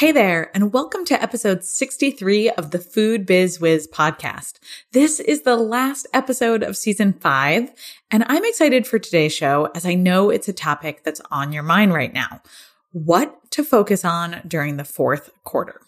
Hey there, and welcome to episode 63 of the Food Biz Wiz podcast. This is the last episode of season 5, and I'm excited for today's show as I know it's a topic that's on your mind right now. What to focus on during the fourth quarter.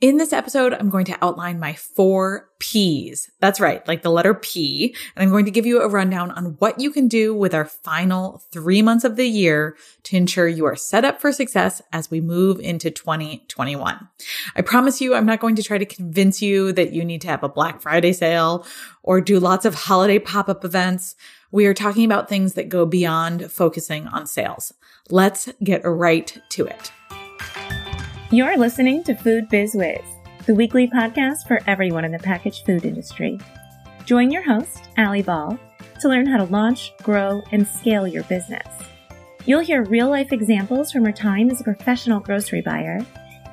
In this episode, I'm going to outline my 4 Ps. That's right, like the letter P. And I'm going to give you a rundown on what you can do with our final 3 months of the year to ensure you are set up for success as we move into 2021. I promise you, I'm not going to try to convince you that you need to have a Black Friday sale or do lots of holiday pop-up events. We are talking about things that go beyond focusing on sales. Let's get right to it. You're listening to Food Biz Wiz, the weekly podcast for everyone in the packaged food industry. Join your host, Allie Ball, to learn how to launch, grow, and scale your business. You'll hear real-life examples from her time as a professional grocery buyer,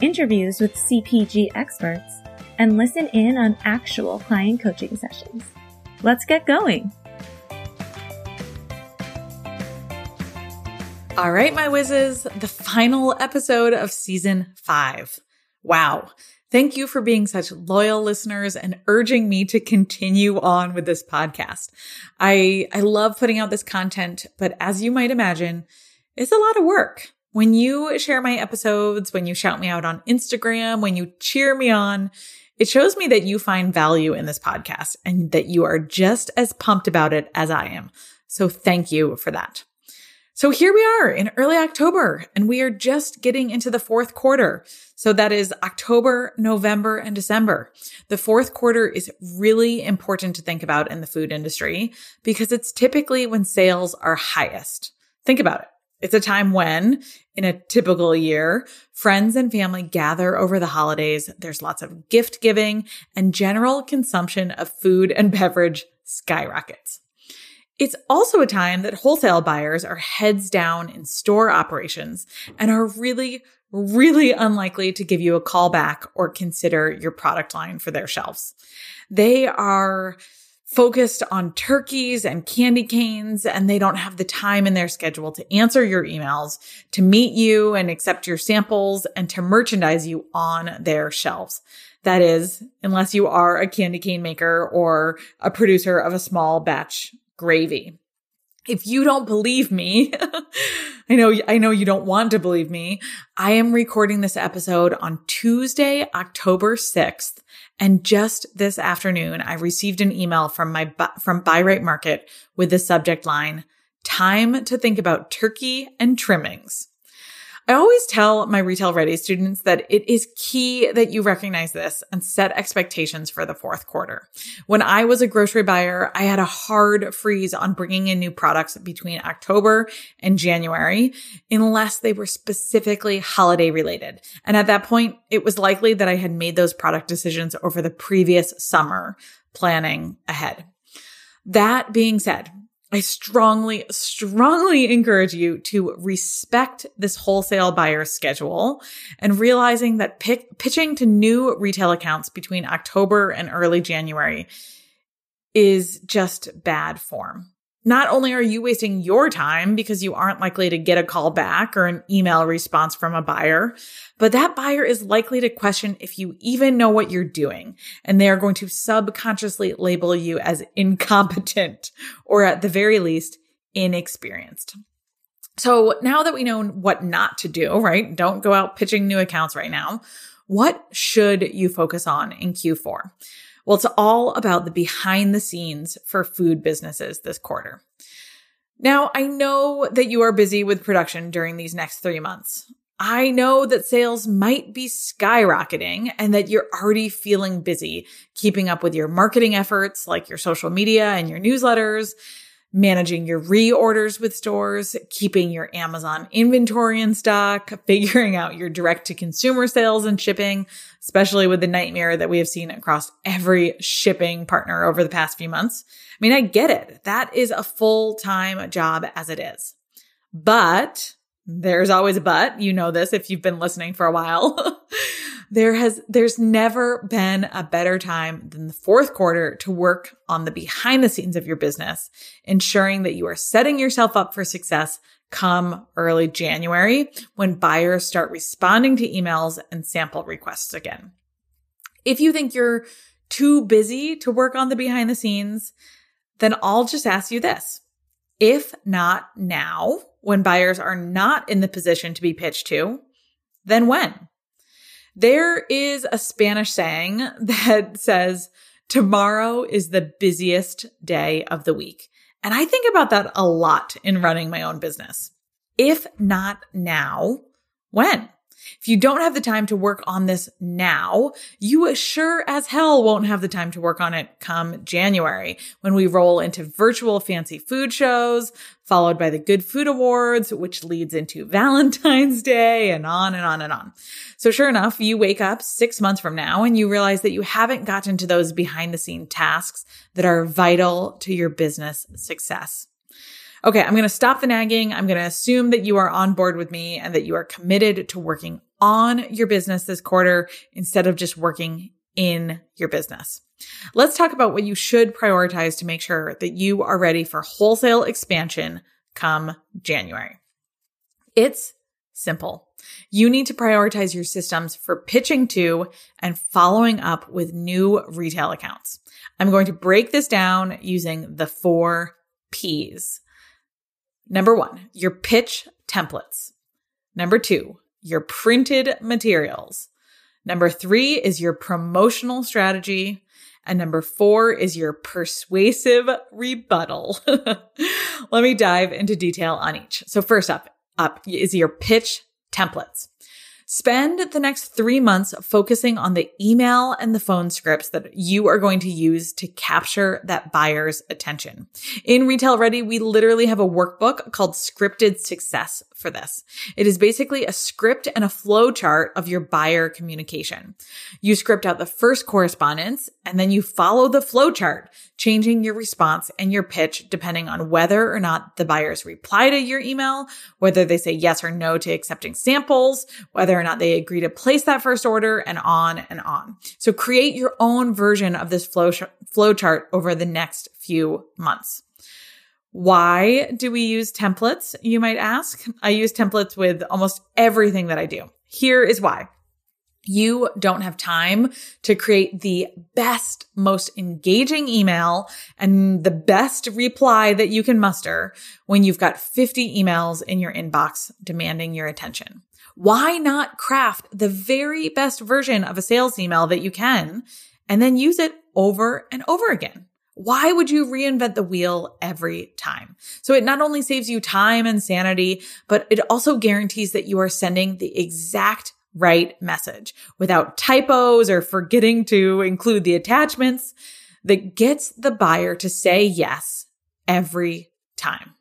interviews with CPG experts, and listen in on actual client coaching sessions. Let's get going. All right, my whizzes, the final episode of season 5. Wow. Thank you for being such loyal listeners and urging me to continue on with this podcast. I love putting out this content, but as you might imagine, it's a lot of work. When you share my episodes, when you shout me out on Instagram, when you cheer me on, it shows me that you find value in this podcast and that you are just as pumped about it as I am. So thank you for that. So here we are in early October, and we are just getting into the fourth quarter. So that is October, November, and December. The fourth quarter is really important to think about in the food industry because it's typically when sales are highest. Think about it. It's a time when, in a typical year, friends and family gather over the holidays. There's lots of gift giving, and general consumption of food and beverage skyrockets. It's also a time that wholesale buyers are heads down in store operations and are really unlikely to give you a call back or consider your product line for their shelves. They are focused on turkeys and candy canes, and they don't have the time in their schedule to answer your emails, to meet you and accept your samples, and to merchandise you on their shelves. That is, unless you are a candy cane maker or a producer of a small batch gravy. If you don't believe me, I know you don't want to believe me. I am recording this episode on Tuesday, October 6th. And just this afternoon, I received an email from Buy Right Market with the subject line, "Time to think about turkey and trimmings." I always tell my Retail Ready students that it is key that you recognize this and set expectations for the fourth quarter. When I was a grocery buyer, I had a hard freeze on bringing in new products between October and January, unless they were specifically holiday related. And at that point, it was likely that I had made those product decisions over the previous summer, planning ahead. That being said, I strongly encourage you to respect this wholesale buyer's schedule and realizing that pitching to new retail accounts between October and early January is just bad form. Not only are you wasting your time because you aren't likely to get a call back or an email response from a buyer, but that buyer is likely to question if you even know what you're doing, and they are going to subconsciously label you as incompetent or at the very least inexperienced. So now that we know what not to do, right? Don't go out pitching new accounts right now. What should you focus on in Q4? Well, it's all about the behind the scenes for food businesses this quarter. Now, I know that you are busy with production during these next 3 months. I know that sales might be skyrocketing and that you're already feeling busy keeping up with your marketing efforts, like your social media and your newsletters, managing your reorders with stores, keeping your Amazon inventory in stock, figuring out your direct-to-consumer sales and shipping, especially with the nightmare that we have seen across every shipping partner over the past few months. I mean, I get it. That is a full-time job as it is. But there's always a but. You know this if you've been listening for a while. There's never been a better time than the fourth quarter to work on the behind the scenes of your business, ensuring that you are setting yourself up for success come early January when buyers start responding to emails and sample requests again. If you think you're too busy to work on the behind the scenes, then I'll just ask you this. If not now, when buyers are not in the position to be pitched to, then when? There is a Spanish saying that says, tomorrow is the busiest day of the week. And I think about that a lot in running my own business. If not now, when? If you don't have the time to work on this now, you sure as hell won't have the time to work on it come January when we roll into virtual fancy food shows, followed by the Good Food Awards, which leads into Valentine's Day and on and on and on. So sure enough, you wake up 6 months from now and you realize that you haven't gotten to those behind the scene tasks that are vital to your business success. Okay, I'm going to stop the nagging. I'm going to assume that you are on board with me and that you are committed to working on your business this quarter instead of just working in your business. Let's talk about what you should prioritize to make sure that you are ready for wholesale expansion come January. It's simple. You need to prioritize your systems for pitching to and following up with new retail accounts. I'm going to break this down using the 4 Ps. Number 1, your pitch templates. Number 2, your printed materials. Number 3 is your promotional strategy. And number 4 is your persuasive rebuttal. Let me dive into detail on each. So first up is your pitch templates. Spend the next 3 months focusing on the email and the phone scripts that you are going to use to capture that buyer's attention. In Retail Ready, we literally have a workbook called Scripted Success for this. It is basically a script and a flow chart of your buyer communication. You script out the first correspondence and then you follow the flow chart, changing your response and your pitch depending on whether or not the buyers reply to your email, whether they say yes or no to accepting samples, whether or not they agree to place that first order, and on and on. So create your own version of this flow chart over the next few months. Why do we use templates, you might ask? I use templates with almost everything that I do. Here is why. You don't have time to create the best, most engaging email and the best reply that you can muster when you've got 50 emails in your inbox demanding your attention. Why not craft the very best version of a sales email that you can and then use it over and over again? Why would you reinvent the wheel every time? So it not only saves you time and sanity, but it also guarantees that you are sending the exact right message without typos or forgetting to include the attachments that gets the buyer to say yes every time.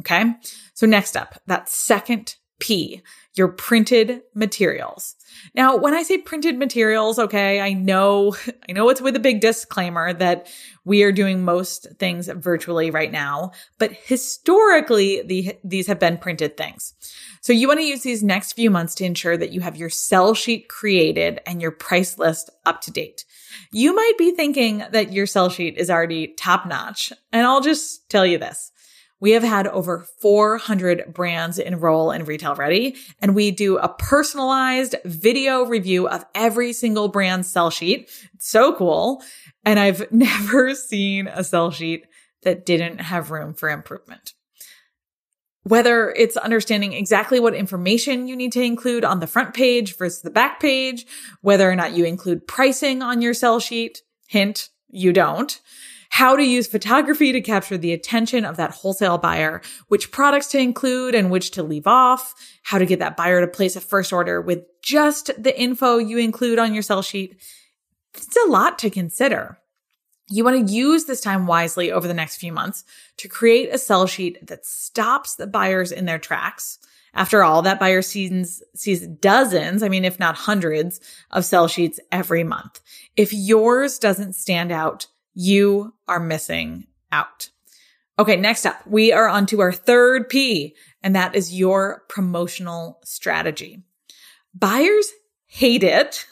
Okay. So next up, that second P, your printed materials. Now, when I say printed materials, okay, I know it's with a big disclaimer that we are doing most things virtually right now, but historically, these have been printed things. So you want to use these next few months to ensure that you have your sell sheet created and your price list up to date. You might be thinking that your sell sheet is already top notch, and I'll just tell you this. We have had over 400 brands enroll in Retail Ready, and we do a personalized video review of every single brand's sell sheet. It's so cool. And I've never seen a sell sheet that didn't have room for improvement. Whether it's understanding exactly what information you need to include on the front page versus the back page, whether or not you include pricing on your sell sheet, hint, you don't, how to use photography to capture the attention of that wholesale buyer, which products to include and which to leave off, how to get that buyer to place a first order with just the info you include on your sell sheet. It's a lot to consider. You want to use this time wisely over the next few months to create a sell sheet that stops the buyers in their tracks. After all, that buyer sees dozens, if not hundreds, of sell sheets every month. If yours doesn't stand out, you are missing out. Okay, next up, we are on to our third P, and that is your promotional strategy. Buyers hate it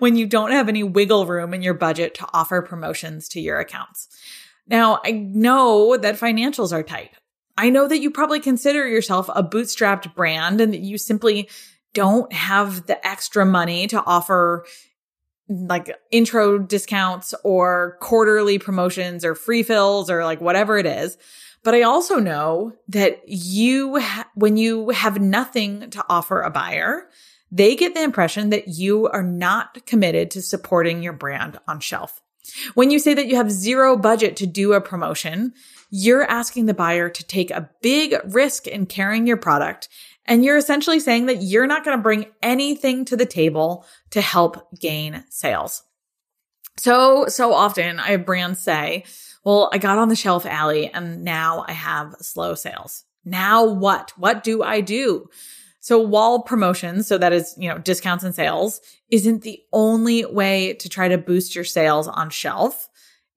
when you don't have any wiggle room in your budget to offer promotions to your accounts. Now, I know that financials are tight. I know that you probably consider yourself a bootstrapped brand and that you simply don't have the extra money to offer like intro discounts or quarterly promotions or free fills or like whatever it is. But I also know that you, when you have nothing to offer a buyer, they get the impression that you are not committed to supporting your brand on shelf. When you say that you have zero budget to do a promotion, you're asking the buyer to take a big risk in carrying your product. And you're essentially saying that you're not going to bring anything to the table to help gain sales. So often I have brands say, well, I got on the shelf, Allie, and now I have slow sales. Now what? What do I do? So while promotions, so that is, discounts and sales, isn't the only way to try to boost your sales on shelf,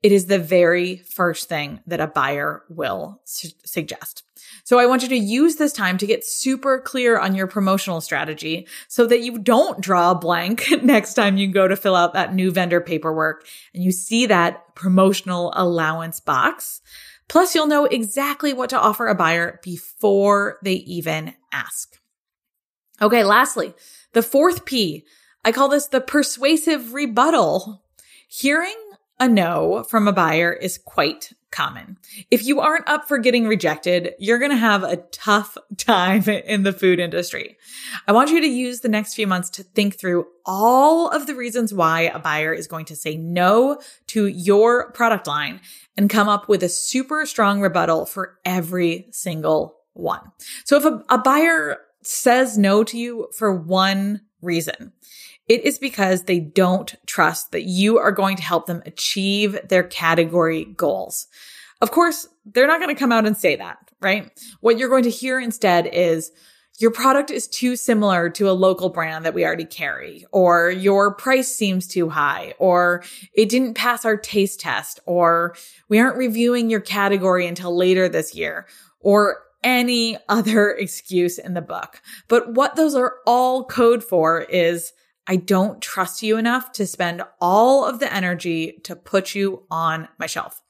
it is the very first thing that a buyer will suggest. So I want you to use this time to get super clear on your promotional strategy so that you don't draw a blank next time you go to fill out that new vendor paperwork and you see that promotional allowance box. Plus, you'll know exactly what to offer a buyer before they even ask. Okay, lastly, the fourth P, I call this the persuasive rebuttal. Hearing a no from a buyer is quite common. If you aren't up for getting rejected, you're going to have a tough time in the food industry. I want you to use the next few months to think through all of the reasons why a buyer is going to say no to your product line and come up with a super strong rebuttal for every single one. So if a buyer says no to you for one reason, it is because they don't trust that you are going to help them achieve their category goals. Of course, they're not going to come out and say that, right? What you're going to hear instead is, your product is too similar to a local brand that we already carry, or your price seems too high, or it didn't pass our taste test, or we aren't reviewing your category until later this year, or any other excuse in the book. But what those are all code for is, I don't trust you enough to spend all of the energy to put you on my shelf.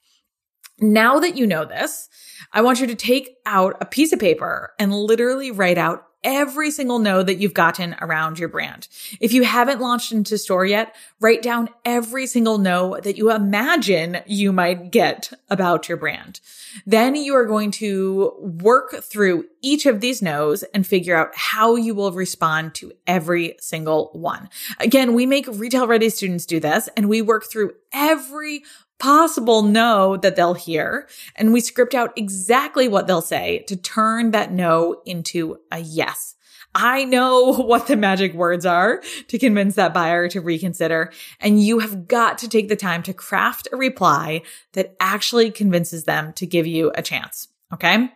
Now that you know this, I want you to take out a piece of paper and literally write out every single no that you've gotten around your brand. If you haven't launched into store yet, write down every single no that you imagine you might get about your brand. Then you are going to work through each of these no's and figure out how you will respond to every single one. Again, we make Retail Ready students do this, and we work through every possible no that they'll hear, and we script out exactly what they'll say to turn that no into a yes. I know what the magic words are to convince that buyer to reconsider, and you have got to take the time to craft a reply that actually convinces them to give you a chance, okay?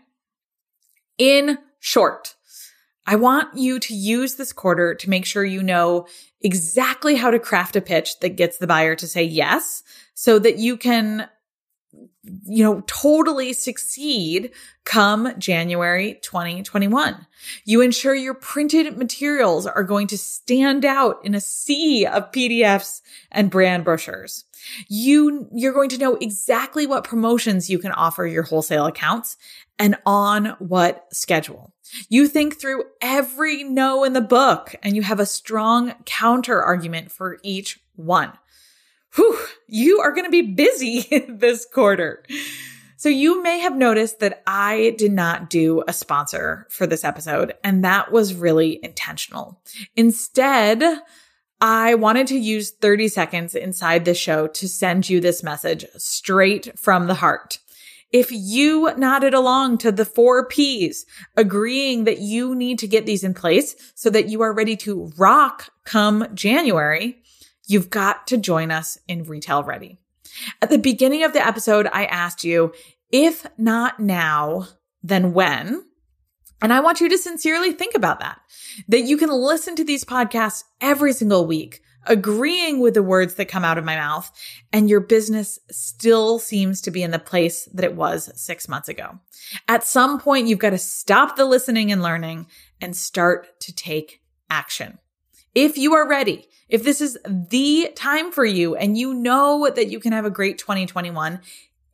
In short, I want you to use this quarter to make sure you know exactly how to craft a pitch that gets the buyer to say yes, so that you can, totally succeed come January 2021. You ensure your printed materials are going to stand out in a sea of PDFs and brand brochures. You're going to know exactly what promotions you can offer your wholesale accounts and on what schedule. You think through every no in the book and you have a strong counter argument for each one. Whew, you are going to be busy this quarter. So you may have noticed that I did not do a sponsor for this episode, and that was really intentional. Instead, I wanted to use 30 seconds inside the show to send you this message straight from the heart. If you nodded along to the 4 Ps, agreeing that you need to get these in place so that you are ready to rock come January, you've got to join us in Retail Ready. At the beginning of the episode, I asked you, if not now, then when? And I want you to sincerely think about that you can listen to these podcasts every single week, agreeing with the words that come out of my mouth, and your business still seems to be in the place that it was 6 months ago. At some point, you've got to stop the listening and learning and start to take action. If you are ready, if this is the time for you and you know that you can have a great 2021,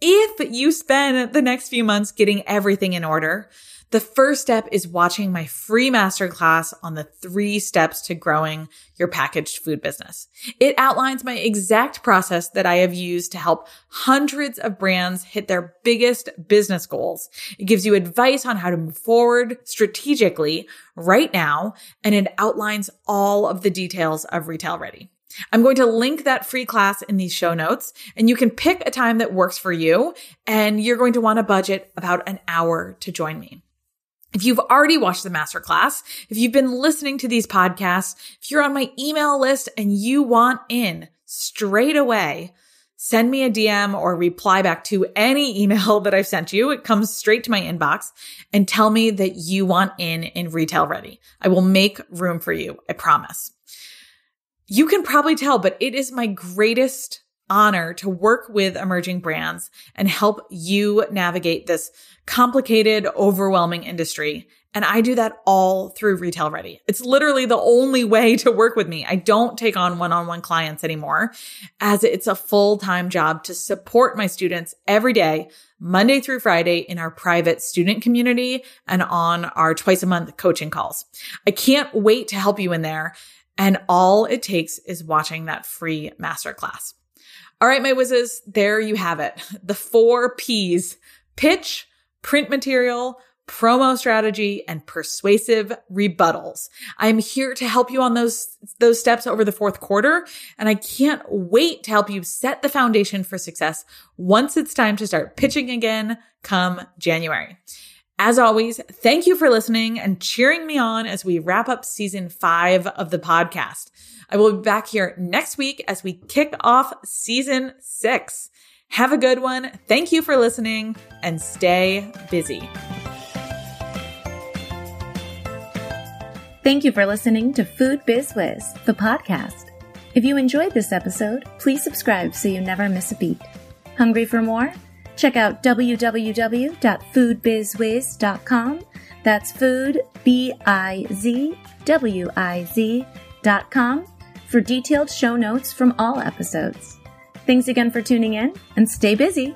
If you spend the next few months getting everything in order, the first step is watching my free masterclass on the 3 steps to growing your packaged food business. It outlines my exact process that I have used to help hundreds of brands hit their biggest business goals. It gives you advice on how to move forward strategically right now, and it outlines all of the details of Retail Ready. I'm going to link that free class in these show notes, and you can pick a time that works for you, and you're going to want to budget about an hour to join me. If you've already watched the masterclass, if you've been listening to these podcasts, if you're on my email list and you want in straight away, send me a DM or reply back to any email that I've sent you. It comes straight to my inbox, and tell me that you want in Retail Ready. I will make room for you. I promise. You can probably tell, but it is my greatest honor to work with emerging brands and help you navigate this complicated, overwhelming industry. And I do that all through Retail Ready. It's literally the only way to work with me. I don't take on one-on-one clients anymore, as it's a full-time job to support my students every day, Monday through Friday, in our private student community and on our twice-a-month coaching calls. I can't wait to help you in there. And all it takes is watching that free masterclass. All right, my whizzes, there you have it. The 4 Ps, pitch, print material, promo strategy, and persuasive rebuttals. I'm here to help you on those steps over the 4th quarter, and I can't wait to help you set the foundation for success once it's time to start pitching again come January. As always, thank you for listening and cheering me on as we wrap up season 5 of the podcast. I will be back here next week as we kick off season 6. Have a good one. Thank you for listening, and stay busy. Thank you for listening to Food Biz Wiz, the podcast. If you enjoyed this episode, please subscribe so you never miss a beat. Hungry for more? Check out www.foodbizwiz.com. That's food, B-I-Z-W-I-Z.com, for detailed show notes from all episodes. Thanks again for tuning in, and stay busy.